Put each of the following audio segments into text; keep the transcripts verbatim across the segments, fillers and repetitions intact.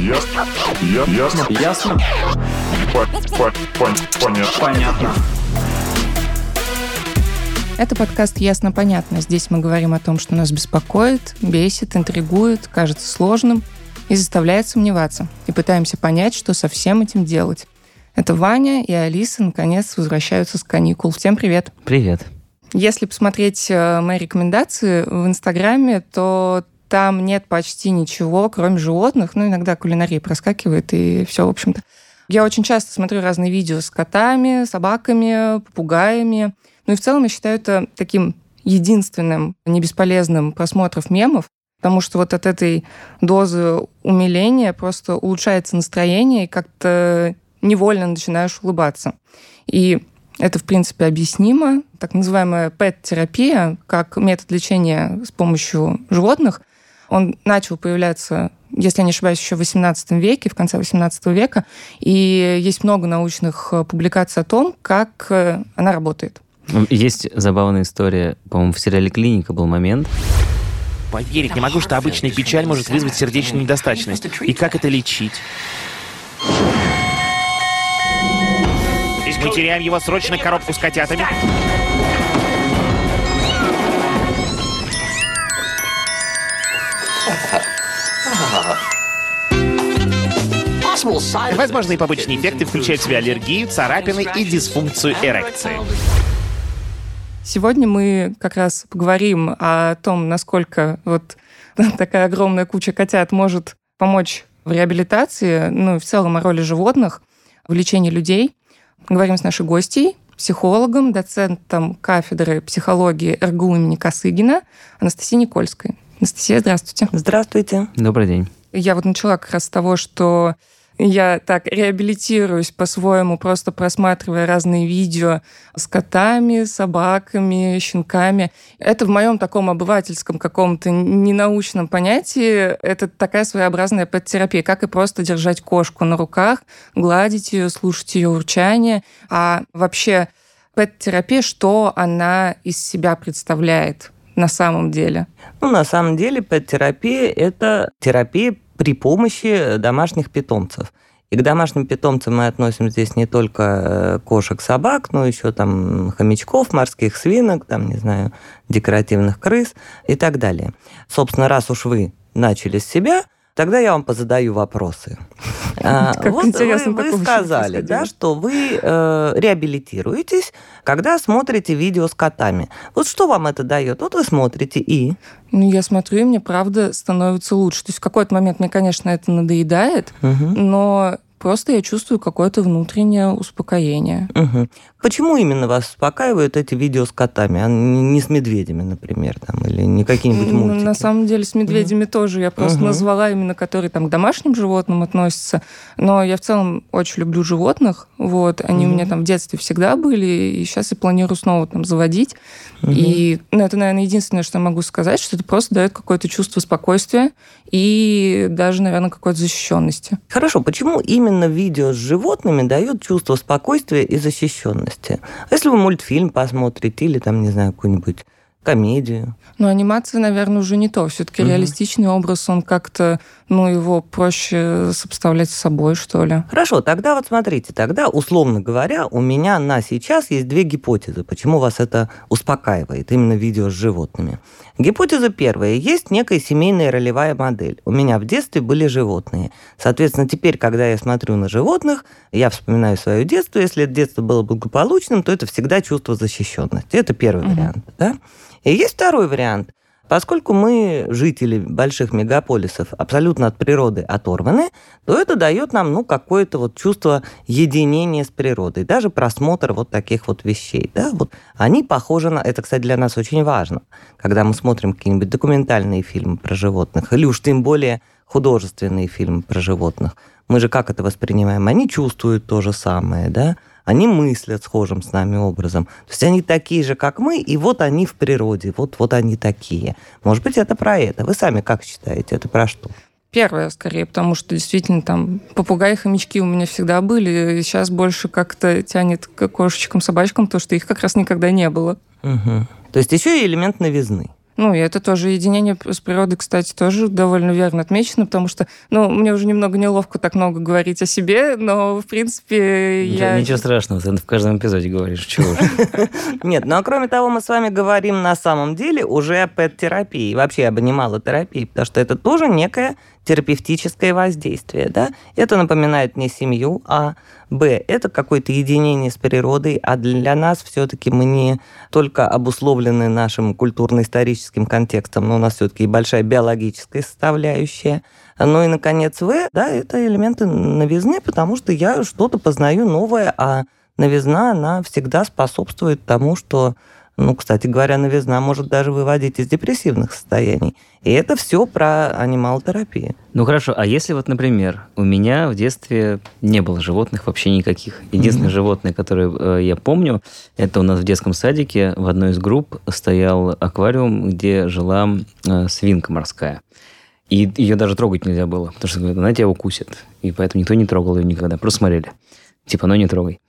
Ясно. Я, ясно. Ясно. Понятно. Понятно. Это подкаст «Ясно-понятно». Здесь мы говорим о том, что нас беспокоит, бесит, интригует, кажется сложным и заставляет сомневаться. И пытаемся понять, что со всем этим делать. Это Ваня и Алиса, наконец, возвращаются с каникул. Всем привет. Привет. Если посмотреть мои рекомендации в Инстаграме, то там нет почти ничего, кроме животных. Ну, иногда кулинария проскакивает, и все, в общем-то. Я очень часто смотрю разные видео с котами, собаками, попугаями. Ну и в целом я считаю это таким единственным небесполезным просмотров мемов, потому что вот от этой дозы умиления просто улучшается настроение, и как-то невольно начинаешь улыбаться. И это, в принципе, объяснимо. Так называемая пет-терапия, как метод лечения с помощью животных, он начал появляться, если я не ошибаюсь, еще в восемнадцатом веке, в конце восемнадцатого века, и есть много научных публикаций о том, как она работает. Есть забавная история, по-моему, в сериале «Клиника» был момент. Поверить не могу, что обычная печаль может вызвать сердечную недостаточность. И как это лечить? Мы теряем его срочно, коробку с котятами. Возможные побочные эффекты включают в себя аллергию, царапины и дисфункцию эрекции. Сегодня мы как раз поговорим о том, насколько вот такая огромная куча котят может помочь в реабилитации, ну и в целом о роли животных в лечении людей. Говорим с нашей гостьей, психологом, доцентом кафедры психологии эр гэ у имени Косыгина Анастасией Никольской. Анастасия, здравствуйте. Здравствуйте. Добрый день. Я вот начала как раз с того, что я так реабилитируюсь по-своему, просто просматривая разные видео с котами, собаками, щенками. Это в моем таком обывательском каком-то ненаучном понятии. Это такая своеобразная пет-терапия, как и просто держать кошку на руках, гладить ее, слушать ее урчание. А вообще пет-терапия, что она из себя представляет на самом деле? Ну, на самом деле пет-терапия – это терапия при помощи домашних питомцев. И к домашним питомцам мы относим здесь не только кошек, собак, но еще там хомячков, морских свинок, там, не знаю, декоративных крыс и так далее. Собственно, раз уж вы начали с себя, тогда я вам позадаю вопросы. Как вот интересно, вы, вы сказали, да, что вы э, реабилитируетесь, когда смотрите видео с котами. Вот что вам это дает? Вот вы смотрите и... Ну, я смотрю, и мне, правда, становится лучше. То есть в какой-то момент мне, конечно, это надоедает, угу. но просто я чувствую какое-то внутреннее успокоение. Угу. Почему именно вас успокаивают эти видео с котами, а не с медведями, например, там, или не какие-нибудь мультики? На самом деле с медведями mm. тоже. Я просто uh-huh. назвала именно, которые там, к домашним животным относятся. Но я в целом очень люблю животных. Вот. Они uh-huh. у меня там в детстве всегда были, и сейчас я планирую снова там заводить. Uh-huh. И ну, это, наверное, единственное, что я могу сказать, что это просто дает какое-то чувство спокойствия и даже, наверное, какой-то защищенности. Хорошо. Почему именно видео с животными дает чувство спокойствия и защищенности? Если вы мультфильм посмотрите или, там, не знаю, какую-нибудь комедию. Ну, анимация, наверное, уже не то. Все-таки угу. реалистичный образ, он как-то, ну, его проще сопоставлять с собой, что ли. Хорошо, тогда вот смотрите, тогда, условно говоря, у меня на сейчас есть две гипотезы, почему вас это успокаивает, именно видео с животными. Гипотеза первая. Есть некая семейная ролевая модель. У меня в детстве были животные. Соответственно, теперь, когда я смотрю на животных, я вспоминаю свое детство. Если это детство было благополучным, то это всегда чувство защищенности. Это первый угу. вариант, да? И есть второй вариант. Поскольку мы, жители больших мегаполисов, абсолютно от природы оторваны, то это дает нам ну, какое-то вот чувство единения с природой. Даже просмотр вот таких вот вещей. Да? Вот они похожи на... Это, кстати, для нас очень важно, когда мы смотрим какие-нибудь документальные фильмы про животных, или уж тем более художественные фильмы про животных. Мы же как это воспринимаем? Они чувствуют то же самое, да? Они мыслят схожим с нами образом. То есть они такие же, как мы, и вот они в природе, вот, вот они такие. Может быть, это про это. Вы сами как считаете, это про что? Первое, скорее, потому что действительно там попугаи, хомячки у меня всегда были, и сейчас больше как-то тянет к кошечкам, собачкам, то, что их как раз никогда не было. Угу. То есть еще и элемент новизны. Ну, и это тоже единение с природой, кстати, тоже довольно верно отмечено, потому что, ну, мне уже немного неловко так много говорить о себе, но, в принципе, да, я... Ничего страшного, ты в каждом эпизоде говоришь, чего же. Нет, ну, а кроме того, мы с вами говорим на самом деле уже о пет-терапии, вообще об анималотерапии, потому что это тоже некое терапевтическое воздействие, да? Это напоминает не семью, а б. Это какое-то единение с природой, а для нас все-таки мы не только обусловлены нашим культурно-историческим контекстом, но у нас все-таки и большая биологическая составляющая. Ну и, наконец, В, да, это элементы новизны, потому что я что-то познаю новое, а новизна, она всегда способствует тому, что, ну, кстати говоря, новизна может даже выводить из депрессивных состояний. И это все про анималотерапию. Ну хорошо, а если вот, например, у меня в детстве не было животных вообще никаких. Единственное mm-hmm. животное, которое э, я помню, это у нас в детском садике в одной из групп стоял аквариум, где жила э, свинка морская. И ее даже трогать нельзя было, потому что она тебя укусит. И поэтому никто не трогал ее никогда. Просто смотрели. Типа, ну не трогай.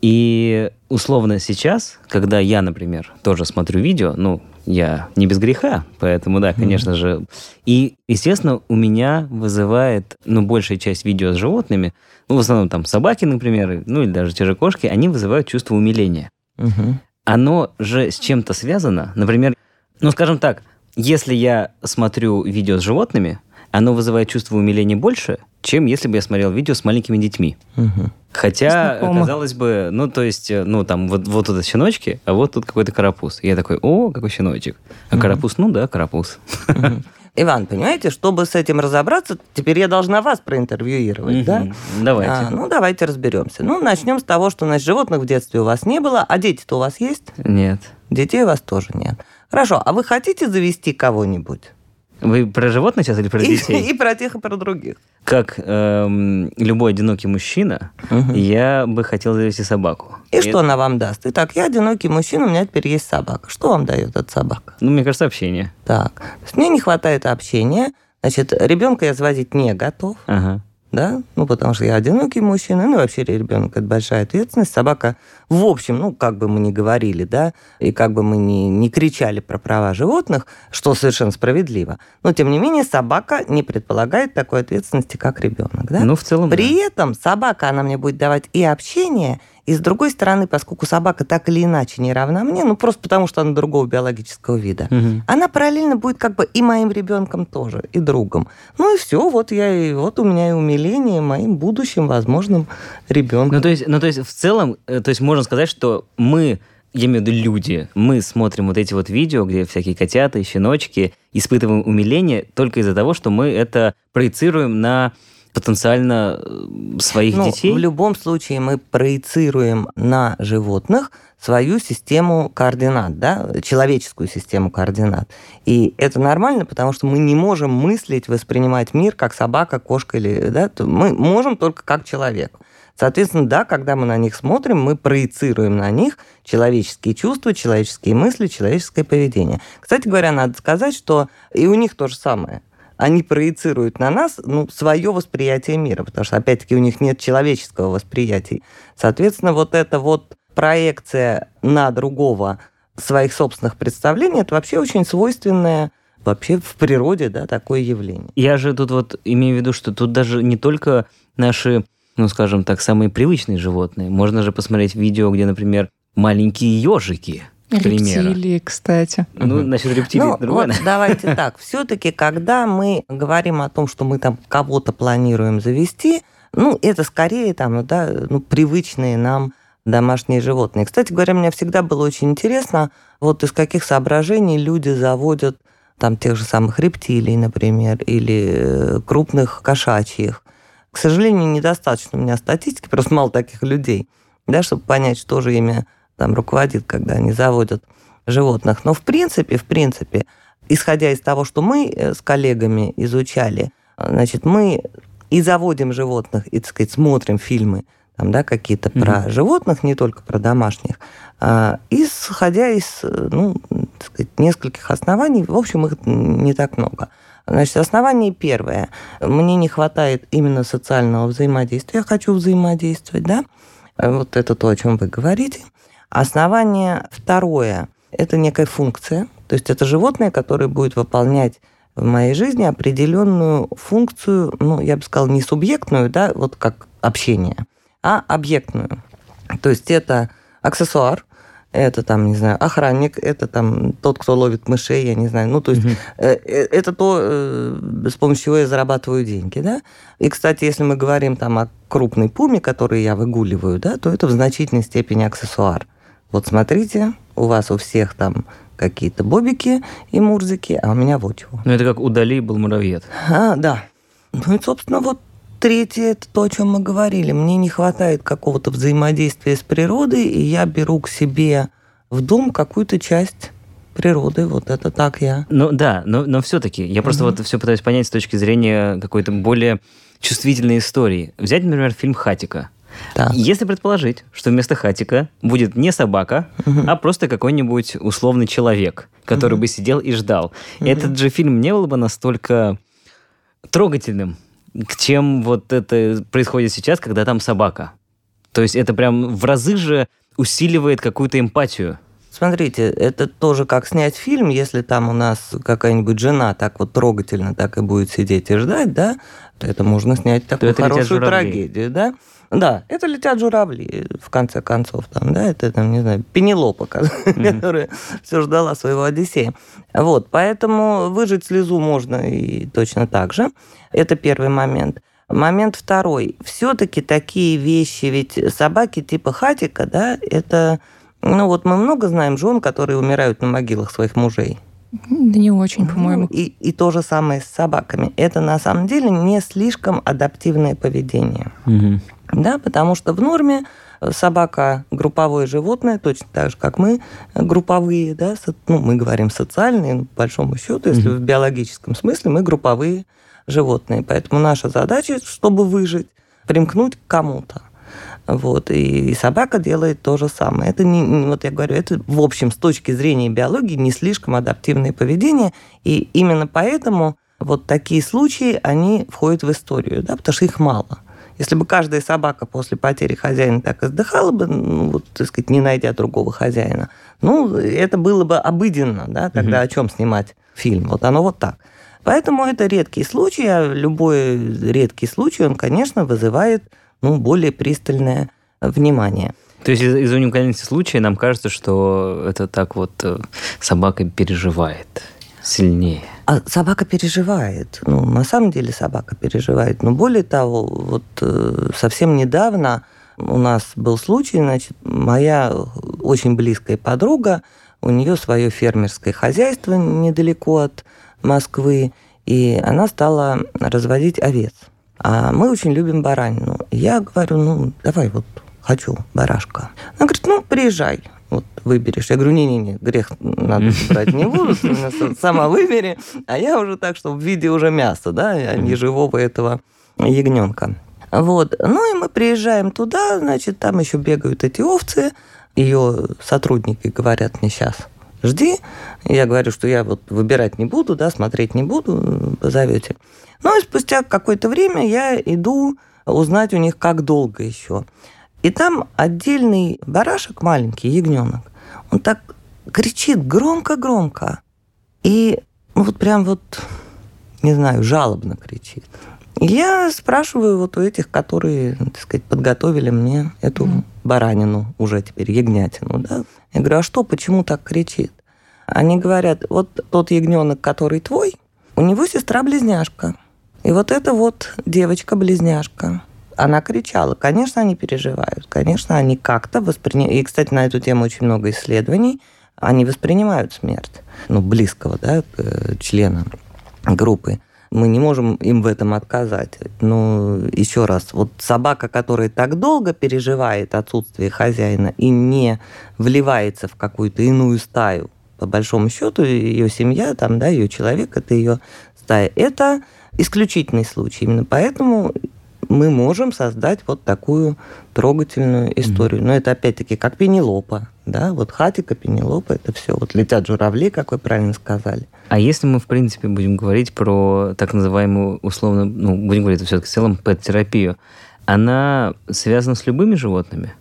И условно сейчас, когда я, например, тоже смотрю видео, ну, я не без греха, поэтому, да, конечно mm-hmm. же. И, естественно, у меня вызывает, ну, большая часть видео с животными, ну, в основном там собаки, например, ну, или даже те же кошки, они вызывают чувство умиления. Mm-hmm. Оно же с чем-то связано. Например, ну, скажем так, если я смотрю видео с животными, оно вызывает чувство умиления больше, чем если бы я смотрел видео с маленькими детьми. Угу. Хотя, знакомо. Казалось бы, ну, то есть, ну, там, вот, вот тут щеночки, а вот тут какой-то карапуз. И я такой, о, какой щеночек. А угу. карапуз, ну да, карапуз. Угу. Иван, понимаете, чтобы с этим разобраться, теперь я должна вас проинтервьюировать, угу. да? Давайте. А, ну, давайте разберемся. Ну, начнем с того, что, значит, животных в детстве у вас не было, а дети-то у вас есть? Нет. Детей у вас тоже нет. Хорошо, а вы хотите завести кого-нибудь? Вы про животных сейчас или про детей? И, и про тех, и про других. Как эм, любой одинокий мужчина, угу. я бы хотел завести собаку. И, и что это... она вам даст? Итак, я одинокий мужчина, у меня теперь есть собака. Что вам дает эта собака? Ну, мне кажется, общение. Так, то есть мне не хватает общения. Значит, ребенка я заводить не готов. Ага. Да? Ну, потому что я одинокий мужчина, ну, и вообще ребенок – это большая ответственность. Собака, в общем, ну, как бы мы ни говорили, да, и как бы мы ни, ни кричали про права животных, что совершенно справедливо, но, тем не менее, собака не предполагает такой ответственности, как ребенок, да? Ну, в целом, При да. этом собака, она мне будет давать и общение, и, с другой стороны, поскольку собака так или иначе не равна мне, ну, просто потому что она другого биологического вида, угу. она параллельно будет как бы и моим ребенком тоже, и другом. Ну, и все, вот, я, и, вот у меня и умиление моим будущим возможным ребенком. Ну, то есть, ну, то есть в целом, то есть можно сказать, что мы, я имею в виду люди, мы смотрим вот эти вот видео, где всякие котята и щеночки, испытываем умиление только из-за того, что мы это проецируем на... потенциально своих ну, детей? В любом случае мы проецируем на животных свою систему координат, да, человеческую систему координат. И это нормально, потому что мы не можем мыслить, воспринимать мир как собака, кошка или... Да, мы можем только как человек. Соответственно, да, когда мы на них смотрим, мы проецируем на них человеческие чувства, человеческие мысли, человеческое поведение. Кстати говоря, надо сказать, что и у них то же самое. Они проецируют на нас, ну, свое восприятие мира, потому что, опять-таки, у них нет человеческого восприятия. Соответственно, вот эта вот проекция на другого своих собственных представлений, это вообще очень свойственное вообще в природе, да, такое явление. Я же тут вот имею в виду, что тут даже не только наши, ну, скажем так, самые привычные животные. Можно же посмотреть видео, где, например, маленькие ежики. Рептилии, кстати. Ну, насчет рептилий ну, другое. Вот, давайте так. Все-таки, когда мы говорим о том, что мы там кого-то планируем завести, ну, это скорее там, да, ну, привычные нам домашние животные. Кстати говоря, мне всегда было очень интересно, вот из каких соображений люди заводят там тех же самых рептилий, например, или крупных кошачьих. К сожалению, недостаточно у меня статистики, просто мало таких людей, да, чтобы понять, что же ими там руководит, когда они заводят животных. Но в принципе, в принципе, исходя из того, что мы с коллегами изучали, значит, мы и заводим животных, и, так сказать, смотрим фильмы там, да, какие-то mm-hmm. про животных, не только про домашних, а, исходя из, ну, так сказать, нескольких оснований, в общем, их не так много. Значит, основание первое. Мне не хватает именно социального взаимодействия. Я хочу взаимодействовать, да? Вот это то, о чем вы говорите. Основание второе – это некая функция, То есть это животное, которое будет выполнять в моей жизни определенную функцию, ну, я бы сказала, не субъектную, да, вот как общение, а объектную. То есть это аксессуар, это там, не знаю, охранник, это там тот, кто ловит мышей, я не знаю. Ну, то есть mm-hmm. это то, с помощью чего я зарабатываю деньги, да. И, кстати, если мы говорим там о крупной пуме, которую я выгуливаю, да, то это в значительной степени аксессуар. Вот смотрите, у вас у всех там какие-то бобики и мурзики, а у меня вот чего. Ну, это как удали был муравьед. А, да. Ну, и, собственно, вот третье – это то, о чем мы говорили. Мне не хватает какого-то взаимодействия с природой, и я беру к себе в дом какую-то часть природы. Вот это так я. Ну да, но, но все-таки я просто угу. вот все пытаюсь понять с точки зрения какой-то более чувствительной истории. Взять, например, фильм «Хатико». Так. Если предположить, что вместо Хатико будет не собака, uh-huh. а просто какой-нибудь условный человек, который uh-huh. бы сидел и ждал, uh-huh. этот же фильм не был бы настолько трогательным, чем вот это происходит сейчас, когда там собака. То есть это прям в разы же усиливает какую-то эмпатию. Смотрите, это тоже как снять фильм, если там у нас какая-нибудь жена так вот трогательно так и будет сидеть и ждать, да, то это можно снять такую хорошую трагедию, да. Да, это летят журавли, в конце концов, там, да, это, там, не знаю, Пенелопа, mm-hmm. которая все ждала своего Одиссея. Вот, поэтому выжать слезу можно и точно так же. Это первый момент. Момент второй. Все-таки такие вещи, ведь собаки типа Хатико, да, это, ну вот мы много знаем жен, которые умирают на могилах своих мужей. Да не очень, по-моему. И, и то же самое с собаками. Это, на самом деле, не слишком адаптивное поведение. Mm-hmm. Да, потому что в норме собака групповое животное, точно так же, как мы групповые, да, со, ну, мы говорим социальные, но, по большому счету, если mm-hmm. в биологическом смысле, мы групповые животные. Поэтому наша задача, чтобы выжить, примкнуть к кому-то. Вот, и, и собака делает то же самое. Это, не, вот я говорю, это, в общем, с точки зрения биологии не слишком адаптивное поведение, и именно поэтому вот такие случаи, они входят в историю, да, потому что их мало. Если бы каждая собака после потери хозяина так издыхала бы, ну, вот, так сказать, не найдя другого хозяина, ну, это было бы обыденно, да, тогда mm-hmm. о чем снимать фильм? Вот оно вот так. Поэтому это редкий случай, а любой редкий случай, он, конечно, вызывает, ну, более пристальное внимание. То есть из- из-за уникальности случая нам кажется, что это так вот собака переживает сильнее. А собака переживает. Ну, на самом деле собака переживает. Но более того, вот э, совсем недавно у нас был случай, значит, моя очень близкая подруга, у нее свое фермерское хозяйство недалеко от Москвы, и она стала разводить овец. А мы очень любим баранину. Я говорю, ну, давай вот, хочу барашка. Она говорит, ну, приезжай. Вот выберешь. Я говорю, не-не-не, грех надо брать не буду, сама выбери, а я уже так, что в виде уже мяса, да, а не живого этого ягненка. Вот. Ну и мы приезжаем туда, значит, там еще бегают эти овцы, ее сотрудники говорят мне сейчас, жди. Я говорю, что я вот выбирать не буду, да, смотреть не буду, позовете. Ну и спустя какое-то время я иду узнать у них, как долго еще. И там отдельный барашек, маленький ягненок, он так кричит громко-громко. И ну, вот прям вот, не знаю, жалобно кричит. И я спрашиваю вот у этих, которые, так сказать, подготовили мне эту mm. баранину, уже теперь ягнятину, да. Я говорю, а что, почему так кричит? Они говорят, вот тот ягненок, который твой, у него сестра-близняшка. И вот эта вот девочка-близняшка. Она кричала. Конечно, они переживают. Конечно, они как-то воспринимают... И, кстати, на эту тему очень много исследований. Они воспринимают смерть, ну, близкого, да, члена группы. Мы не можем им в этом отказать. Но еще раз, вот собака, которая так долго переживает отсутствие хозяина и не вливается в какую-то иную стаю, по большому счету, ее семья, там, да, ее человек, это ее стая. Это исключительный случай. Именно поэтому... мы можем создать вот такую трогательную историю. Mm-hmm. Но это, опять-таки, как Пенелопа. Да? Вот Хатико, Пенелопа, это все. Вот летят журавли, как вы правильно сказали. А если мы, в принципе, будем говорить про так называемую, условно, ну, будем говорить все-таки в целом, пет-терапию, она связана с любыми животными?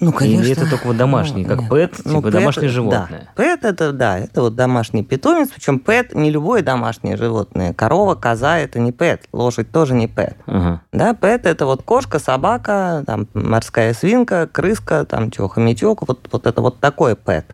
Ну, конечно. Или это только вот домашний, ну, как пэт, ну, типа пэт, домашнее животное? Да. Пэт, это, да, это вот домашний питомец, причем пэт не любое домашнее животное. Корова, коза, это не пэт, лошадь тоже не пэт. Ага. Да, пэт, это вот кошка, собака, там, морская свинка, крыска, там, чего, хомячок, вот, вот это вот такой пэт.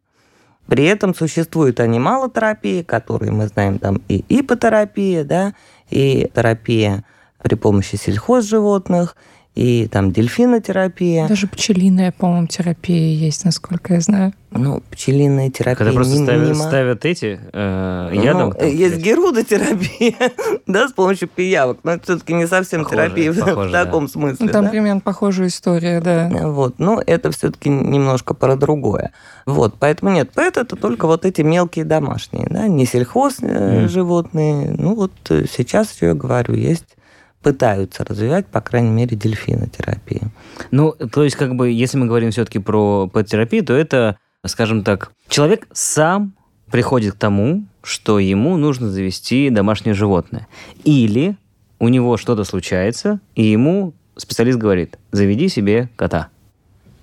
При этом существует анималотерапия, которую мы знаем, там, и ипотерапия, да, и терапия при помощи сельхозживотных, и там дельфинотерапия. Даже пчелиная, по-моему, терапия есть, насколько я знаю. Ну, пчелиная терапия. Когда просто не, ставят, мимо... ставят эти э, ядом. Ну, там, есть есть герудотерапия, да, с помощью пиявок. Но это все-таки не совсем похоже, терапия похоже, в да. таком смысле. Ну, там да? примерно похожая история, да. Вот, но это все-таки немножко про другое. Вот, поэтому нет, пэт это только вот эти мелкие домашние, да, не сельхозживотные. Mm. Ну, вот сейчас, я говорю, есть... пытаются развивать, по крайней мере, дельфинотерапию. Ну, то есть, как бы, если мы говорим все-таки про пет-терапию, то это, скажем так, человек сам приходит к тому, что ему нужно завести домашнее животное. Или у него что-то случается, и ему специалист говорит, заведи себе кота.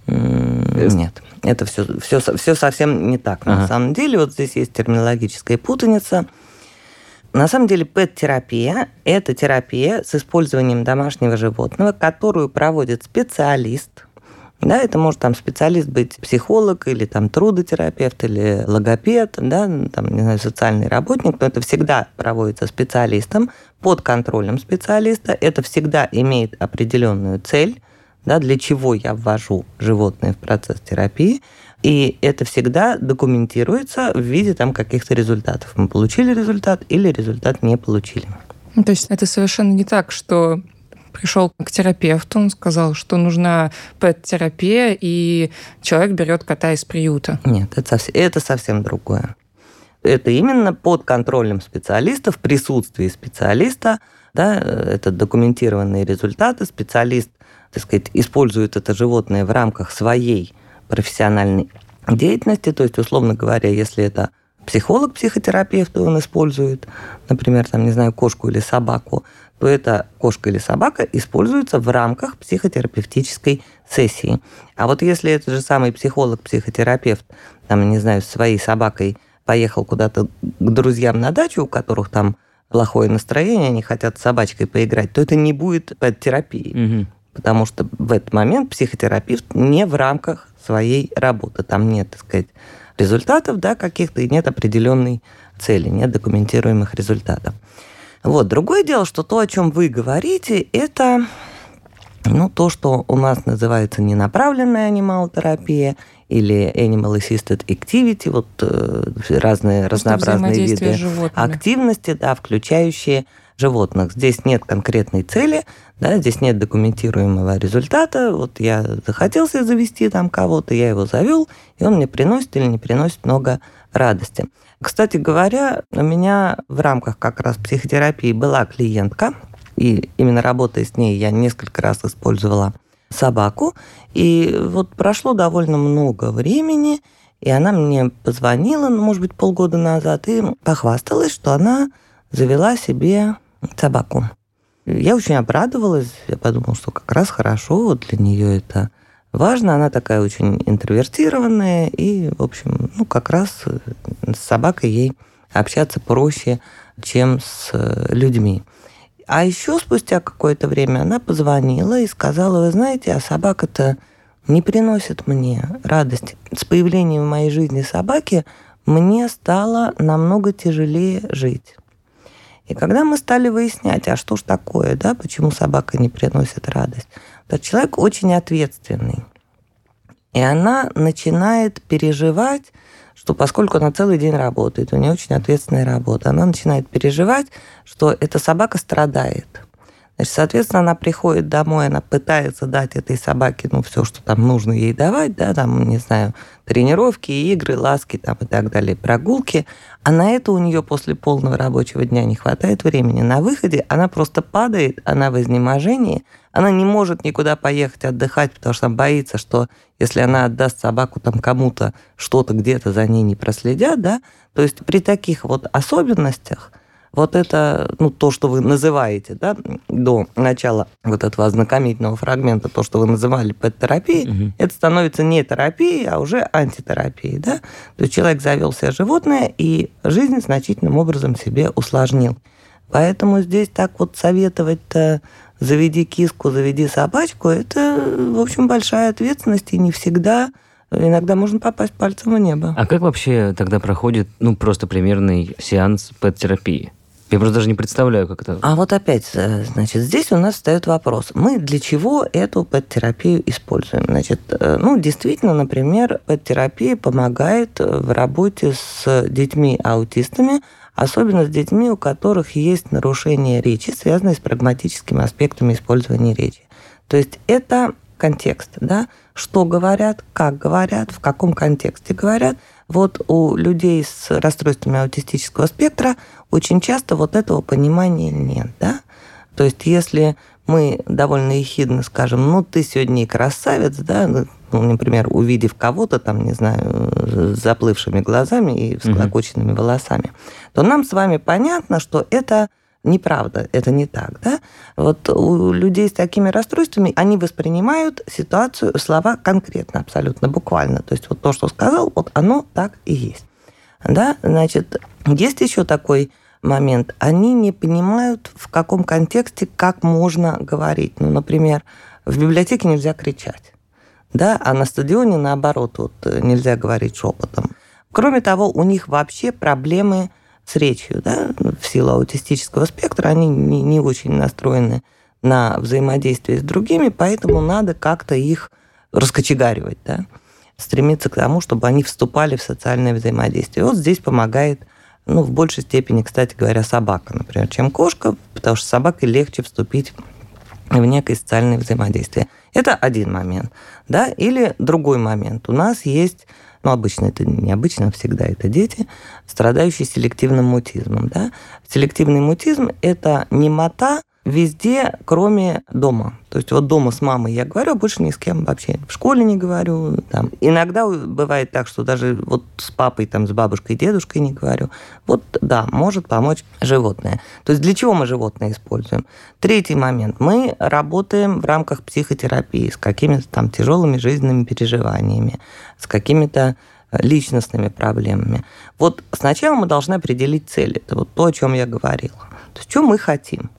Нет, это все, все, все совсем не так. Ага. На самом деле, вот здесь есть терминологическая путаница. На самом деле пет-терапия – это терапия с использованием домашнего животного, которую проводит специалист. Да, это может там специалист быть психолог или там трудотерапевт или логопед, да, там, не знаю, социальный работник, но это всегда проводится специалистом, под контролем специалиста. Это всегда имеет определенную цель, да, для чего я ввожу животное в процесс терапии. И это всегда документируется в виде там каких-то результатов. Мы получили результат или результат не получили. То есть это совершенно не так, что пришел к терапевту, он сказал, что нужна пет-терапия, и человек берет кота из приюта. Нет, это совсем, это совсем другое. Это именно под контролем специалиста, в присутствии специалиста, да, это документированные результаты. Специалист, так сказать, использует это животное в рамках своей профессиональной деятельности, то есть, условно говоря, если это психолог, психотерапевт, и он использует, например, там, не знаю, кошку или собаку, то эта кошка или собака используется в рамках психотерапевтической сессии. А вот если этот же самый психолог, психотерапевт, там, не знаю, с своей собакой поехал куда-то к друзьям на дачу, у которых там плохое настроение, они хотят с собачкой поиграть, то это не будет пет-терапии. Угу. Потому что в этот момент психотерапевт не в рамках своей работы. Там нет, так сказать, результатов, да, каких-то, и нет определенной цели, нет документируемых результатов. Вот. Другое дело, что то, о чем вы говорите, это, ну, то, что у нас называется ненаправленная анималотерапия или animal-assisted activity, вот э, разные, разнообразные виды активности, да, включающие животных. Здесь нет конкретной цели, да, здесь нет документируемого результата. Вот я захотел себе завести там кого-то, я его завел, и он мне приносит или не приносит много радости. Кстати говоря, у меня в рамках как раз психотерапии была клиентка, и именно работая с ней, я несколько раз использовала собаку. И вот прошло довольно много времени, и она мне позвонила, ну, может быть, полгода назад, и похвасталась, что она завела себе собаку. Я очень обрадовалась, я подумала, что как раз хорошо, вот для нее это важно. Она такая очень интровертированная, и, в общем, ну, как раз с собакой ей общаться проще, чем с людьми. А еще спустя какое-то время она позвонила и сказала, вы знаете, а собака-то не приносит мне радости. С появлением в моей жизни собаки мне стало намного тяжелее жить. И когда мы стали выяснять, а что ж такое, да, почему собака не приносит радость, то человек очень ответственный. И она начинает переживать, что поскольку она целый день работает, у нее очень ответственная работа, она начинает переживать, что эта собака страдает. Значит, соответственно, она приходит домой, она пытается дать этой собаке, ну, все, что там нужно ей давать, да, там, не знаю, тренировки, игры, ласки, там, и так далее, прогулки. А на это у нее после полного рабочего дня не хватает времени. На выходе она просто падает, она в изнеможении, она не может никуда поехать отдыхать, потому что она боится, что если она отдаст собаку там кому-то, что-то где-то за ней не проследят, да, то есть при таких вот особенностях Вот это, ну, то, что вы называете, да, до начала вот этого ознакомительного фрагмента, то, что вы называли пет-терапией, угу. это становится не терапией, а уже антитерапией, да. То есть человек завел себе животное и жизнь значительным образом себе усложнил. Поэтому здесь так вот советовать-то заведи киску, заведи собачку, это, в общем, большая ответственность, и не всегда... Иногда можно попасть пальцем в небо. А как вообще тогда проходит, ну, просто примерный сеанс пет-терапии? Я просто даже не представляю, как это... А вот опять, значит, здесь у нас встает вопрос. Мы для чего эту пет-терапию используем? Значит, ну, действительно, например, пет-терапия помогает в работе с детьми-аутистами, особенно с детьми, у которых есть нарушение речи, связанные с прагматическими аспектами использования речи. То есть это... контекст, да, что говорят, как говорят, в каком контексте говорят. Вот у людей с расстройствами аутистического спектра очень часто вот этого понимания нет, да. То есть если мы довольно ехидно скажем, ну, ты сегодня и красавец, да, ну, например, увидев кого-то там, не знаю, с заплывшими глазами и всклокоченными mm-hmm. волосами, то нам с вами понятно, что это... неправда, это не так, да? Вот у людей с такими расстройствами они воспринимают ситуацию, слова конкретно, абсолютно буквально. То есть вот то, что сказал, вот оно так и есть. Да? Значит, есть еще такой момент. Они не понимают, в каком контексте, как можно говорить. Ну, например, в библиотеке нельзя кричать, да? А на стадионе, наоборот, вот, нельзя говорить шепотом. Кроме того, у них вообще проблемы... с речью, да, в силу аутистического спектра, они не, не очень настроены на взаимодействие с другими, поэтому надо как-то их раскочегаривать, да, стремиться к тому, чтобы они вступали в социальное взаимодействие. Вот здесь помогает, ну, в большей степени, кстати говоря, собака, например, чем кошка, потому что с собакой легче вступить в некое социальное взаимодействие. Это один момент, да, или другой момент. У нас есть... Ну, обычно это не обычно, всегда это дети, страдающие селективным мутизмом. Да? Селективный мутизм – это немота везде, кроме дома. То есть вот дома с мамой я говорю, а больше ни с кем вообще. В школе не говорю. Там. Иногда бывает так, что даже вот с папой, там, с бабушкой, дедушкой не говорю. Вот, да, может помочь животное. То есть для чего мы животное используем? Третий момент. Мы работаем в рамках психотерапии с какими-то там тяжелыми жизненными переживаниями, с какими-то личностными проблемами. Вот сначала мы должны определить цель. Это вот то, о чем я говорила. То есть что мы хотим?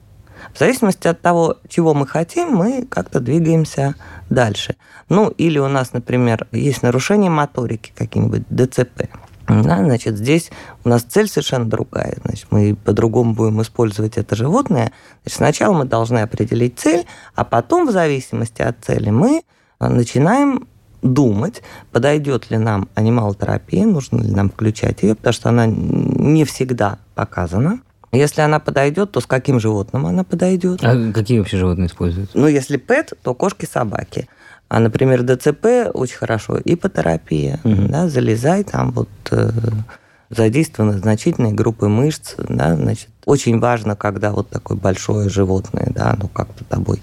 В зависимости от того, чего мы хотим, мы как-то двигаемся дальше. Ну, или у нас, например, есть нарушение моторики, какие-нибудь дэ цэ пэ. Да, значит, здесь у нас цель совершенно другая. Значит, мы по-другому будем использовать это животное. Значит, сначала мы должны определить цель, а потом, в зависимости от цели, мы начинаем думать, подойдет ли нам анималотерапия, нужно ли нам включать ее, потому что она не всегда показана. Если она подойдет, то с каким животным она подойдет? А какие вообще животные используются? Ну, если пэт, то кошки, собаки. А, например, дэ цэ пэ очень хорошо. Ипотерапия. Mm-hmm. Да, залезай, там вот э, задействованы значительные группы мышц. Да, значит, очень важно, когда вот такое большое животное, да, оно как-то тобой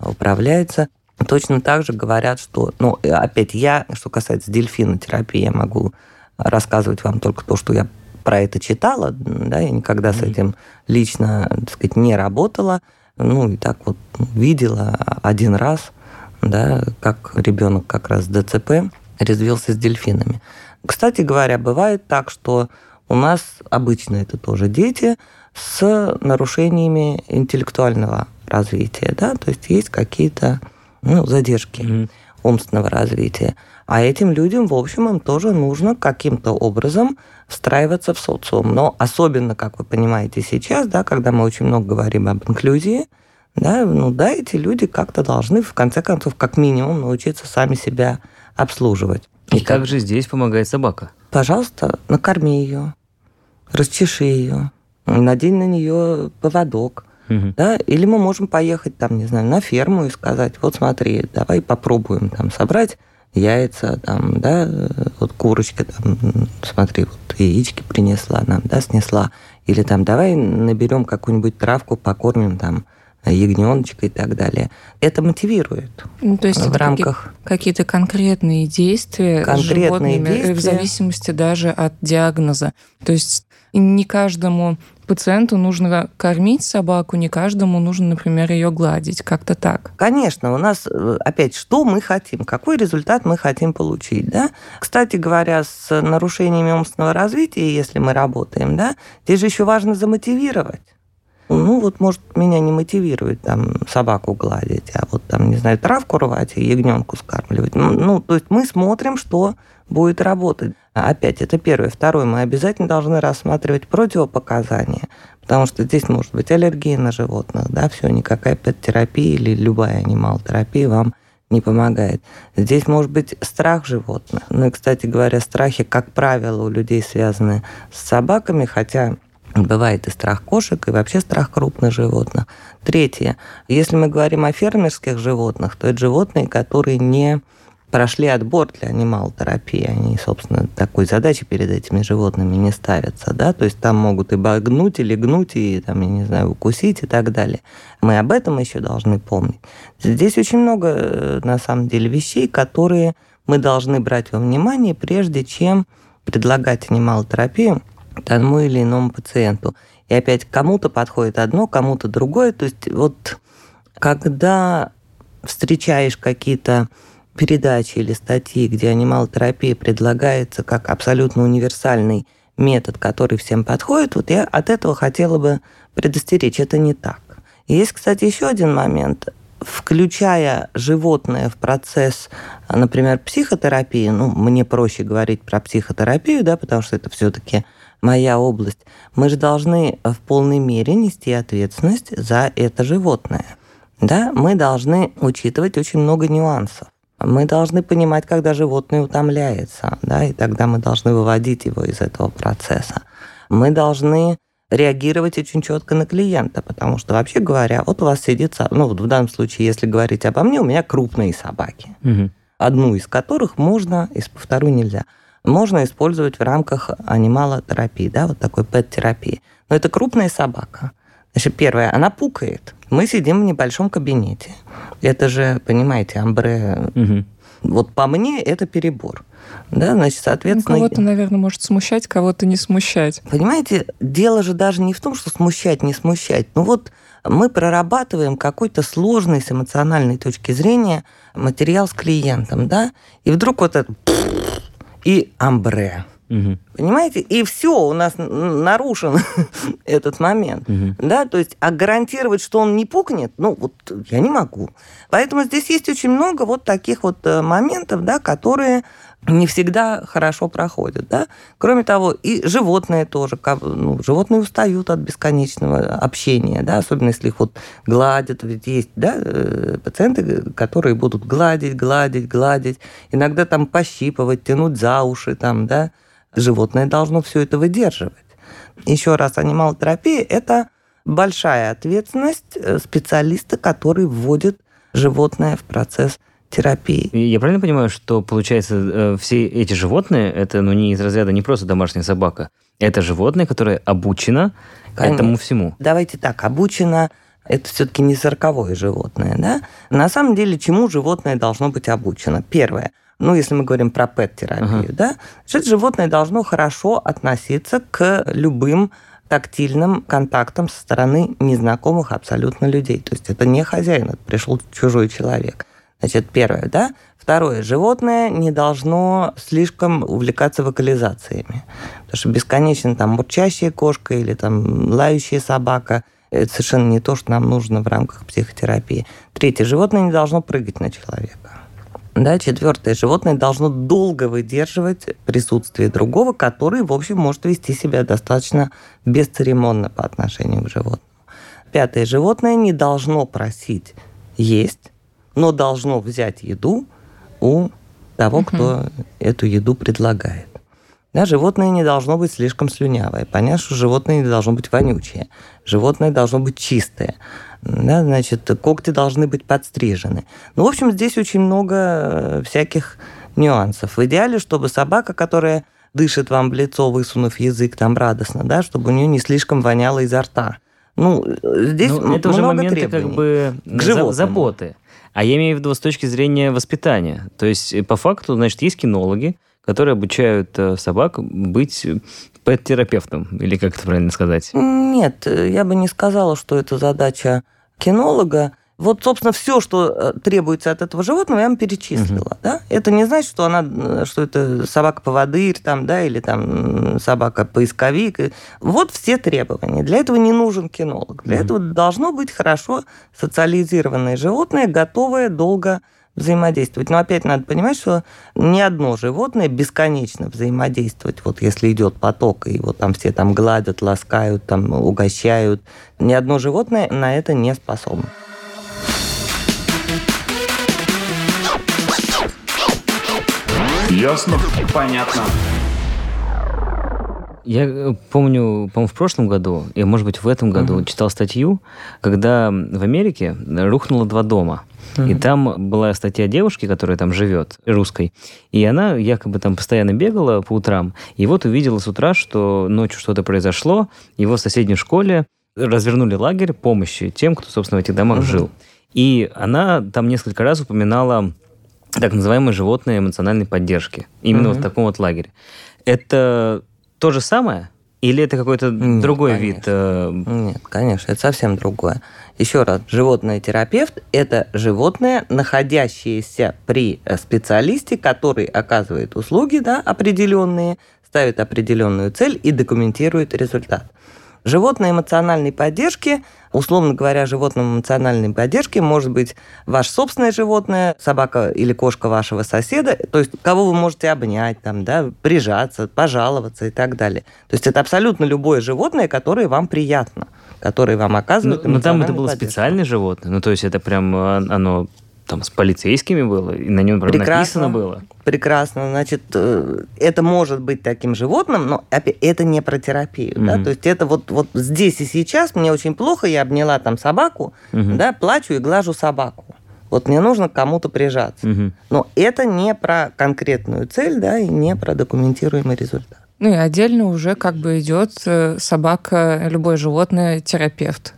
управляется. Точно так же говорят, что... Ну, опять я, что касается дельфинотерапии, я могу рассказывать вам только то, что я про это читала, да, я никогда mm-hmm. с этим лично, так сказать, не работала, ну, и так вот видела один раз, да, как ребенок как раз с дэ цэ пэ резвился с дельфинами. Кстати говоря, бывает так, что у нас обычно это тоже дети с нарушениями интеллектуального развития, да, то есть есть какие-то, ну, задержки mm-hmm. умственного развития. А этим людям, в общем, им тоже нужно каким-то образом встраиваться в социум. Но особенно, как вы понимаете, сейчас, да, когда мы очень много говорим об инклюзии, да, ну да, эти люди как-то должны, в конце концов, как минимум, научиться сами себя обслуживать. И, И как, как же здесь помогает собака? Пожалуйста, накорми ее, расчеши ее, надень на нее поводок. Да? Или мы можем поехать там, не знаю, на ферму и сказать, вот смотри, давай попробуем там собрать яйца, там, да, вот курочка, там, смотри, вот яички принесла нам, да, снесла. Или там давай наберем какую-нибудь травку, покормим там ягненочка и так далее. Это мотивирует. Ну, то есть в это рамках... какие-то конкретные действия конкретные с животными, действия. В зависимости даже от диагноза. То есть не каждому пациенту нужно кормить собаку, не каждому нужно, например, ее гладить. Как-то так. Конечно, у нас опять что мы хотим, какой результат мы хотим получить. Да? Кстати говоря, с нарушениями умственного развития, если мы работаем, да, здесь же еще важно замотивировать. Ну, вот, может, меня не мотивирует там собаку гладить, а вот там, не знаю, травку рвать и ягненку скармливать. Ну, ну, то есть мы смотрим, что будет работать. Опять, это первое. Второе, мы обязательно должны рассматривать противопоказания, потому что здесь может быть аллергия на животных, да, все, никакая пет-терапия или любая анимал-терапия вам не помогает. Здесь может быть страх животных. Ну и, кстати говоря, страхи, как правило, у людей связаны с собаками, хотя... Бывает и страх кошек, и вообще страх крупных животных. Третье. Если мы говорим о фермерских животных, то это животные, которые не прошли отбор для анимал-терапии. Они, собственно, такой задачи перед этими животными не ставятся. Да? То есть там могут и багнуть, и легнуть, и, там, я не знаю, укусить и так далее. Мы об этом еще должны помнить. Здесь очень много, на самом деле, вещей, которые мы должны брать во внимание, прежде чем предлагать анимал-терапию тому или иному пациенту. И опять кому-то подходит одно, кому-то другое. То есть вот когда встречаешь какие-то передачи или статьи, где анимал-терапия предлагается как абсолютно универсальный метод, который всем подходит, вот я от этого хотела бы предостеречь. Это не так. И есть, кстати, еще один момент. Включая животное в процесс, например, психотерапии, ну, мне проще говорить про психотерапию, да, потому что это все-таки моя область, мы же должны в полной мере нести ответственность за это животное. Да? Мы должны учитывать очень много нюансов. Мы должны понимать, когда животное утомляется, да, и тогда мы должны выводить его из этого процесса. Мы должны реагировать очень четко на клиента, потому что, вообще говоря, вот у вас сидит... Ну, вот в данном случае, если говорить обо мне, у меня крупные собаки, угу. Одну из которых можно, вторую нельзя. Можно использовать в рамках анималотерапии, да, вот такой пет-терапии. Но это крупная собака. Значит, первое, она пукает. Мы сидим в небольшом кабинете. Это же, понимаете, амбре... Угу. Вот по мне это перебор. Да, значит, соответственно... Ну, кого-то, наверное, может смущать, кого-то не смущать. Понимаете, дело же даже не в том, что смущать, не смущать. Ну вот мы прорабатываем какой-то сложный с эмоциональной точки зрения материал с клиентом, да, и вдруг вот это... И амбре. Угу. Понимаете? И все, у нас нарушен этот момент. Угу. Да? То есть, а гарантировать, что он не пукнет, ну, вот я не могу. Поэтому здесь есть очень много вот таких вот моментов, да, которые не всегда хорошо проходят. Да? Кроме того, и животные тоже. Ну, животные устают от бесконечного общения, да? Особенно если их вот гладят. Ведь есть, да, пациенты, которые будут гладить, гладить, гладить. Иногда там пощипывать, тянуть за уши, там, да. Животное должно все это выдерживать. Еще раз, анималотерапия – это большая ответственность специалиста, который вводит животное в процесс терапии. Я правильно понимаю, что, получается, все эти животные – это, ну, не из разряда не просто домашняя собака, это животное, которое обучено Конечно. Этому всему? Давайте так, обучено – это все-таки не цирковое животное. Да? На самом деле, чему животное должно быть обучено? Первое – ну, если мы говорим про пет-терапию, uh-huh. да, значит, животное должно хорошо относиться к любым тактильным контактам со стороны незнакомых абсолютно людей. То есть это не хозяин, это пришел чужой человек. Значит, первое, да. Второе, животное не должно слишком увлекаться вокализациями. Потому что бесконечно там мурчащая кошка или там лающая собака – это совершенно не то, что нам нужно в рамках психотерапии. Третье, животное не должно прыгать на человека. Да, четвертое, животное должно долго выдерживать присутствие другого, который, в общем, может вести себя достаточно бесцеремонно по отношению к животному. Пятое, животное не должно просить есть, но должно взять еду у того, угу. кто эту еду предлагает. Да, животное не должно быть слишком слюнявое. Понятно, что животное не должно быть вонючее. Животное должно быть чистое. Да, значит, когти должны быть подстрижены. Ну, в общем, здесь очень много всяких нюансов. В идеале, чтобы собака, которая дышит вам в лицо, высунув язык там радостно, да, чтобы у нее не слишком воняло изо рта. Ну, здесь ну, это уже моменты как бы к заботы. А я имею в виду с точки зрения воспитания. То есть, по факту, значит, есть кинологи, которые обучают собак быть пет-терапевтом, или как это правильно сказать? Нет, я бы не сказала, что это задача кинолога. Вот, собственно, все, что требуется от этого животного, я вам перечислила. Угу. Да? Это не значит, что, она, что это собака-поводырь там, да, или там, собака-поисковик. Вот все требования. Для этого не нужен кинолог. Для угу. этого должно быть хорошо социализированное животное, готовое долго взаимодействовать. Но опять надо понимать, что ни одно животное бесконечно взаимодействовать. Вот если идет поток, и его там все там гладят, ласкают, там, угощают, ни одно животное на это не способно. Ясно? Понятно. Я помню, по-моему, в прошлом году, и, может быть, в этом году uh-huh. читал статью, когда в Америке рухнуло два дома. Uh-huh. И там была статья девушки, которая там живет, русской. И она якобы там постоянно бегала по утрам. И вот увидела с утра, что ночью что-то произошло. Его в соседней школе развернули лагерь помощи тем, кто, собственно, в этих домах uh-huh. жил. И она там несколько раз упоминала так называемые животные эмоциональной поддержки. Именно uh-huh. вот в таком вот лагере. Это то же самое? Или это какой-то Нет, другой конечно. вид? Э... Нет, конечно, это совсем другое. Еще раз, животное-терапевт – это животное, находящееся при специалисте, который оказывает услуги, да, определенные, ставит определенную цель и документирует результат. Животное эмоциональной поддержки, условно говоря, животным эмоциональной поддержки может быть ваше собственное животное, собака или кошка вашего соседа, то есть кого вы можете обнять, там, да, прижаться, пожаловаться и так далее. То есть это абсолютно любое животное, которое вам приятно, которое вам оказывает эмоциональную поддержку. Но там это было специальное животное, ну то есть это прям оно... Там с полицейскими было, и на нем например, написано было. Прекрасно. Значит, это может быть таким животным, но это не про терапию. Mm-hmm. Да? То есть это вот, вот здесь и сейчас мне очень плохо, я обняла там собаку, mm-hmm. да, плачу и глажу собаку. Вот мне нужно к кому-то прижаться. Mm-hmm. Но это не про конкретную цель, да, и не про документируемый результат. Ну и отдельно уже как бы идет собака, любое животное, терапевт.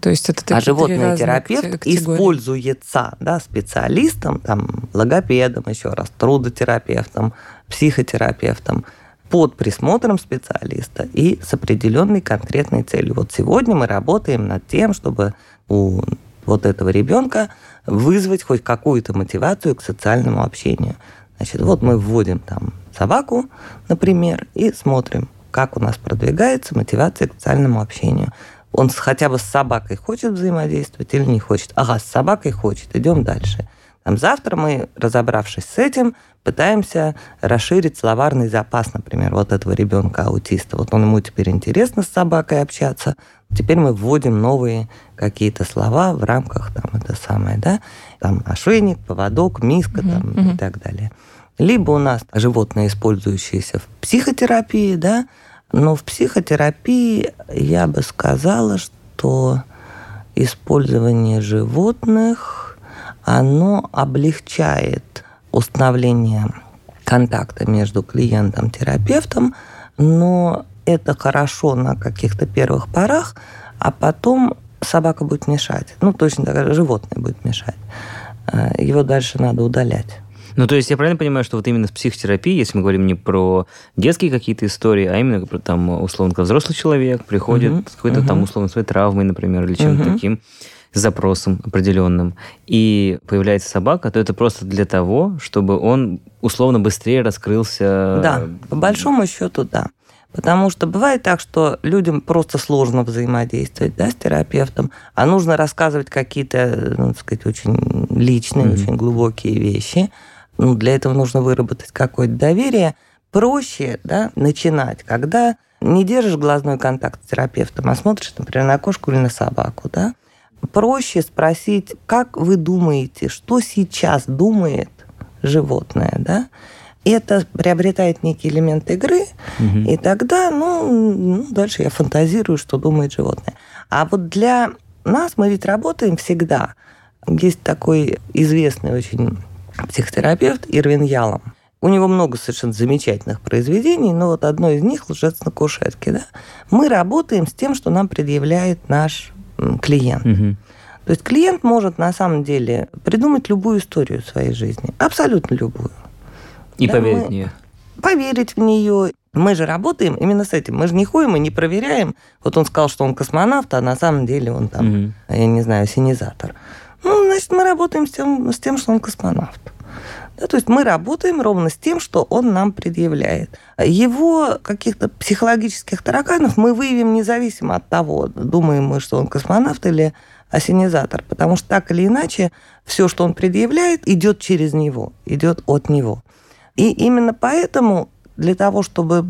То есть это а животное-терапевт используется да, специалистом, там, логопедом, еще раз, трудотерапевтом, психотерапевтом под присмотром специалиста и с определенной конкретной целью. Вот сегодня мы работаем над тем, чтобы у вот этого ребенка вызвать хоть какую-то мотивацию к социальному общению. Значит, вот мы вводим там собаку, например, и смотрим, как у нас продвигается мотивация к социальному общению. Он хотя бы с собакой хочет взаимодействовать или не хочет? Ага, с собакой хочет. Идем дальше. Там завтра мы, разобравшись с этим, пытаемся расширить словарный запас, например, вот этого ребенка-аутиста. Вот он, ему теперь интересно с собакой общаться. Теперь мы вводим новые какие-то слова в рамках там это самое, да, там ошейник, поводок, миска mm-hmm. там, mm-hmm. и так далее. Либо у нас животное, использующееся в психотерапии, да. Но в психотерапии я бы сказала, что использование животных, оно облегчает установление контакта между клиентом и терапевтом, но это хорошо на каких-то первых порах, а потом собака будет мешать. Ну, точно так же животное будет мешать. Его дальше надо удалять. Ну, то есть я правильно понимаю, что вот именно в психотерапии, если мы говорим не про детские какие-то истории, а именно про, там, условно, как взрослый человек приходит uh-huh. с какой-то uh-huh. там, условно, своей травмой, например, или чем-то uh-huh. таким, с запросом определенным, и появляется собака, то это просто для того, чтобы он, условно, быстрее раскрылся. Да, по большому счету, да. Потому что бывает так, что людям просто сложно взаимодействовать, да, с терапевтом, а нужно рассказывать какие-то, ну, так сказать, очень личные, uh-huh. очень глубокие вещи. Ну, для этого нужно выработать какое-то доверие. Проще, да, начинать, когда не держишь глазной контакт с терапевтом, а смотришь, например, на кошку или на собаку, да. Проще спросить, как вы думаете, что сейчас думает животное, да. Это приобретает некий элемент игры, угу. и тогда, ну, ну, дальше я фантазирую, что думает животное. А вот для нас мы ведь работаем всегда. Есть такой известный очень... психотерапевт Ирвин Ялом. У него много совершенно замечательных произведений, но вот одно из них «Лжественной кушетки». Да? Мы работаем с тем, что нам предъявляет наш клиент. Угу. То есть клиент может на самом деле придумать любую историю в своей жизни, абсолютно любую. И да, поверить мы... в нее. поверить в нее. Мы же работаем именно с этим. Мы же не ходим и не проверяем. Вот он сказал, что он космонавт, а на самом деле он там, угу. я не знаю, синизатор. Ну, значит, мы работаем с тем, с тем, что он космонавт. Да, то есть мы работаем ровно с тем, что он нам предъявляет. Его каких-то психологических тараканов мы выявим независимо от того, думаем мы, что он космонавт или асенизатор, потому что так или иначе все, что он предъявляет, идет через него, идет от него. И именно поэтому для того, чтобы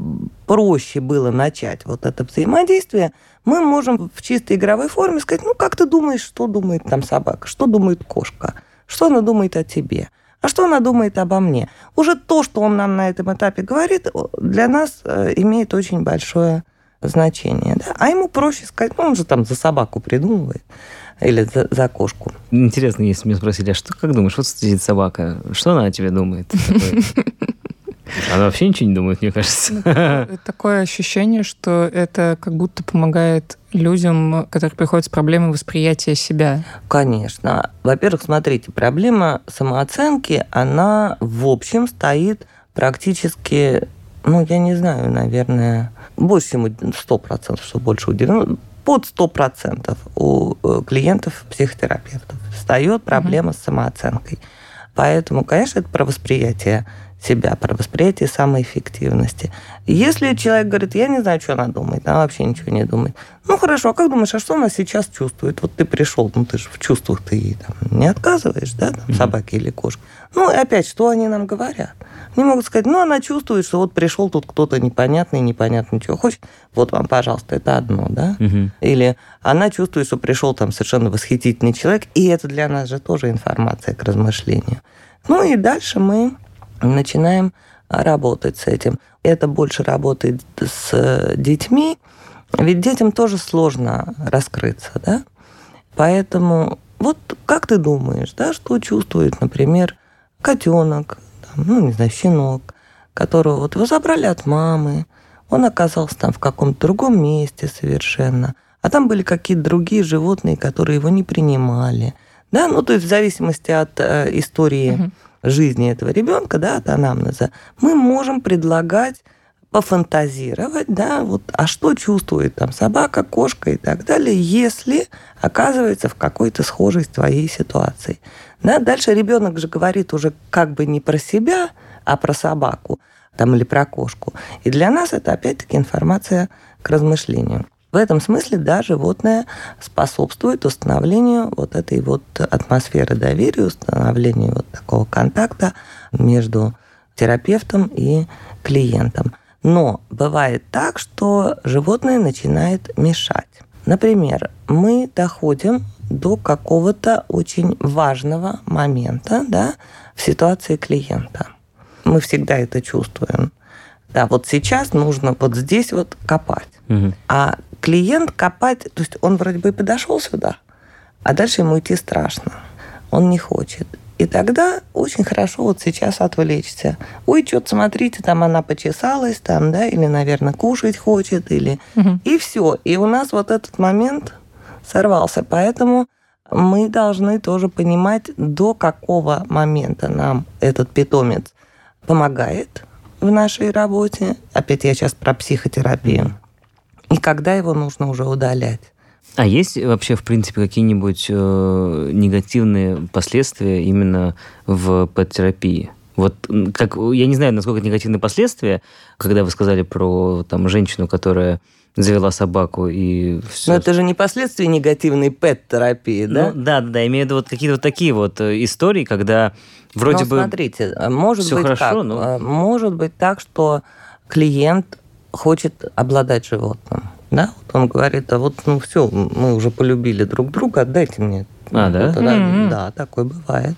проще было начать вот это взаимодействие, мы можем в чистой игровой форме сказать, ну, как ты думаешь, что думает там собака, что думает кошка, что она думает о тебе. А что она думает обо мне? Уже то, что он нам на этом этапе говорит, для нас имеет очень большое значение. Да? А ему проще сказать, ну, он же там за собаку придумывает или за, за кошку. Интересно, если меня спросили, а что, как думаешь, вот сидит собака, что она о тебе думает? Она вообще ничего не думает, мне кажется. Такое ощущение, что это как будто помогает людям, которые приходят с проблемой восприятия себя. Конечно. Во-первых, смотрите, проблема самооценки, она в общем стоит практически, ну, я не знаю, наверное, больше, чем сто процентов, что больше удивлено, под сто процентов у клиентов-психотерапевтов встает проблема mm-hmm. с самооценкой. Поэтому, конечно, это про восприятие себя, про восприятие самоэффективности. Если человек говорит, я не знаю, что она думает, она вообще ничего не думает. Ну, хорошо, а как думаешь, а что она сейчас чувствует? Вот ты пришел, ну, ты же в чувствах ты ей там не отказываешь, да, там, собаке или кошке. Ну, и опять, что они нам говорят? Они могут сказать, ну, она чувствует, что вот пришел тут кто-то непонятный, непонятно чего хочет, вот вам, пожалуйста, это одно, да? Угу. Или она чувствует, что пришел там совершенно восхитительный человек, и это для нас же тоже информация к размышлению. Ну, и дальше мы начинаем работать с этим. Это больше работает с детьми, ведь детям тоже сложно раскрыться, да? Поэтому вот как ты думаешь, да, что чувствует, например, котенок, там, ну, не знаю, щенок, которого вот вы забрали от мамы, он оказался там в каком-то другом месте совершенно, а там были какие-то другие животные, которые его не принимали, да? Ну, то есть в зависимости от э, истории mm-hmm. жизни этого ребенка, да, от анамнеза, мы можем предлагать пофантазировать, да, вот, а что чувствует там собака, кошка и так далее, если оказывается в какой-то схожей с твоей ситуации. Да, дальше ребенок же говорит уже как бы не про себя, а про собаку там, или про кошку. И для нас это опять-таки информация к размышлению. В этом смысле, да, животное способствует установлению вот этой вот атмосферы доверия, установлению вот такого контакта между терапевтом и клиентом. Но бывает так, что животное начинает мешать. Например, мы доходим до какого-то очень важного момента, да, в ситуации клиента. Мы всегда это чувствуем. Да, вот сейчас нужно вот здесь вот копать. Угу. А клиент копать, то есть он вроде бы и подошел сюда, а дальше ему идти страшно. Он не хочет. И тогда очень хорошо вот сейчас отвлечься. Ой, что-то, смотрите, там она почесалась, там, да, или, наверное, кушать хочет, или... Угу. И все. И у нас вот этот момент сорвался. Поэтому мы должны тоже понимать, до какого момента нам этот питомец помогает в нашей работе. Опять я сейчас про психотерапию. И когда его нужно уже удалять. А есть вообще, в принципе, какие-нибудь э, негативные последствия именно в пет-терапии? Вот как, я не знаю, насколько негативные последствия, когда вы сказали про там, женщину, которая завела собаку и все. Но это же не последствия негативной пет-терапии, да? Ну, да, да, имею в виду вот какие-то вот такие вот истории, когда вроде но, бы смотрите, может все быть хорошо, как? Но... Может быть так, что клиент хочет обладать животным. Да? Вот он говорит, а вот ну все, мы уже полюбили друг друга, отдайте мне. А, да? Mm-hmm. Да, такое бывает.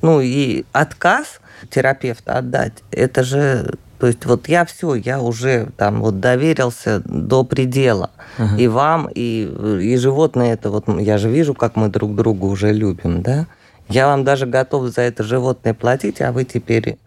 Ну и отказ терапевта отдать, это же, то есть вот я все, я уже там вот доверился до предела. Uh-huh. И вам, и, и животное это вот, я же вижу, как мы друг друга уже любим, да? Я вам даже готов за это животное платить, а вы теперь...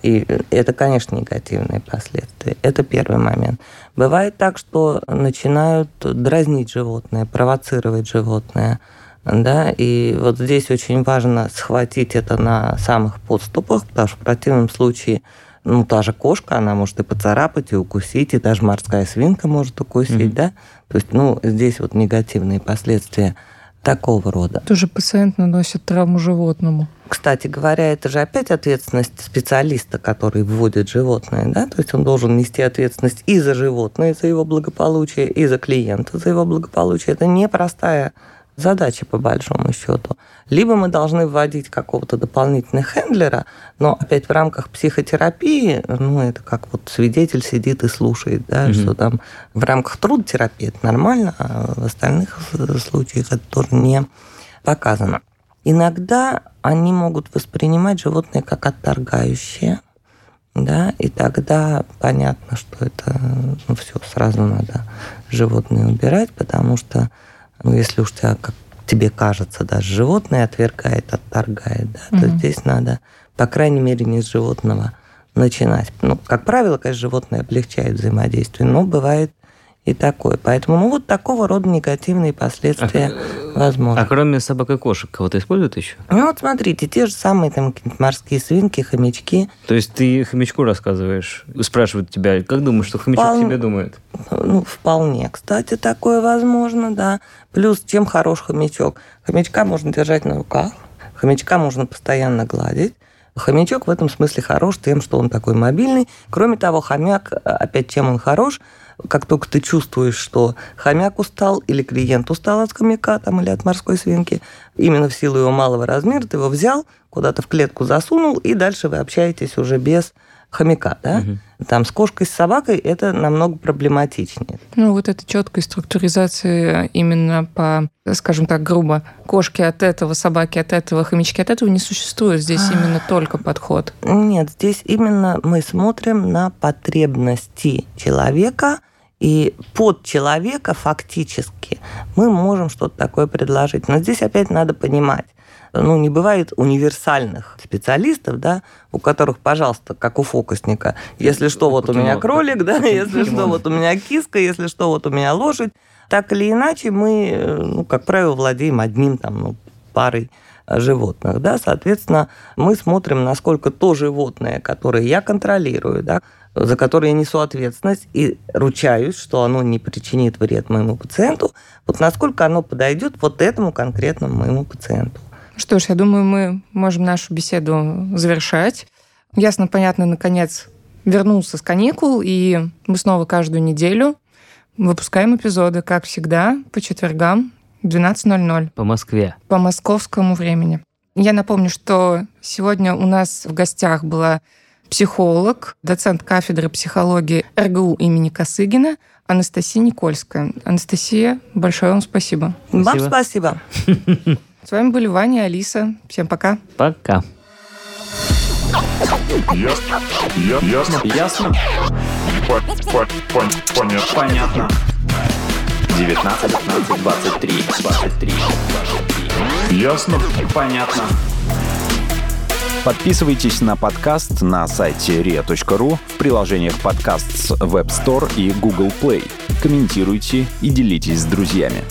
И это, конечно, негативные последствия. Это первый момент. Бывает так, что начинают дразнить животное, провоцировать животное. Да? И вот здесь очень важно схватить это на самых подступах, потому что в противном случае ну, та же кошка, она может и поцарапать, и укусить, и даже морская свинка может укусить, mm-hmm. да? То есть, ну, здесь вот негативные последствия такого рода. Тоже пациент наносит травму животному. Кстати говоря, это же опять ответственность специалиста, который вводит животное, да? То есть он должен нести ответственность и за животное, и за его благополучие, и за клиента, за его благополучие. Это непростая задача, по большому счету. Либо мы должны вводить какого-то дополнительного хендлера, но опять в рамках психотерапии, ну, это как вот свидетель сидит и слушает, да, угу. что там в рамках трудотерапии это нормально, а в остальных случаях это тоже не показано. Иногда они могут воспринимать животные как отторгающие, да, и тогда понятно, что это, ну, все сразу надо животное убирать, потому что ну, если уж тебя, как тебе кажется, да, животное отвергает, отторгает, да, mm-hmm. то здесь надо, по крайней мере, не с животного начинать. Ну, как правило, конечно, животное облегчает взаимодействие, но бывает и такое. Поэтому ну, вот такого рода негативные последствия а, возможны. А кроме собак и кошек кого-то используют еще? Ну вот смотрите, те же самые там морские свинки, хомячки. То есть ты хомячку рассказываешь, спрашивают тебя, как думаешь, что хомячок Впол... тебе думает? Ну, вполне, кстати, такое возможно, да. Плюс, чем хорош хомячок? Хомячка можно держать на руках, хомячка можно постоянно гладить. Хомячок в этом смысле хорош тем, что он такой мобильный. Кроме того, хомяк, опять, чем он хорош? Как только ты чувствуешь, что хомяк устал или клиент устал от хомяка там, или от морской свинки, именно в силу его малого размера ты его взял, куда-то в клетку засунул, и дальше вы общаетесь уже без хомяка. Да? Угу. Там с кошкой, с собакой это намного проблематичнее. Ну, вот эта четкая структуризация именно по, скажем так, грубо, кошки от этого, собаки от этого, хомячки от этого не существует. Здесь именно только подход. Нет, здесь именно мы смотрим на потребности человека, и под человека фактически мы можем что-то такое предложить. Но здесь опять надо понимать, ну, не бывает универсальных специалистов, да, у которых, пожалуйста, как у фокусника, если что, вот у меня кролик, да, если что, вот у меня киска, если что, вот у меня лошадь. Так или иначе, мы, ну, как правило, владеем одним, там, ну, парой животных, да, соответственно, мы смотрим, насколько то животное, которое я контролирую, да, за которое я несу ответственность и ручаюсь, что оно не причинит вред моему пациенту, вот насколько оно подойдет вот этому конкретному моему пациенту. Что ж, я думаю, мы можем нашу беседу завершать. Ясно, понятно, наконец вернулся с каникул, и мы снова каждую неделю выпускаем эпизоды, как всегда, по четвергам в двенадцать ноль ноль. По Москве. По московскому времени. Я напомню, что сегодня у нас в гостях была психолог, доцент кафедры психологии эр гэ у имени Косыгина Анастасия Никольская. Анастасия, большое вам спасибо. Вам спасибо. С вами были Ваня и Алиса. Всем пока. Пока. Ясно. Ясно. Ясно. Понятно. девятнадцать, пятнадцать, двадцать три, двадцать три, двадцать три. Ясно? Понятно. Подписывайтесь на подкаст на сайте риа точка ру, в приложениях подкаст с Web Store и Google Play. Комментируйте и делитесь с друзьями.